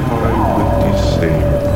tomorrow with the same.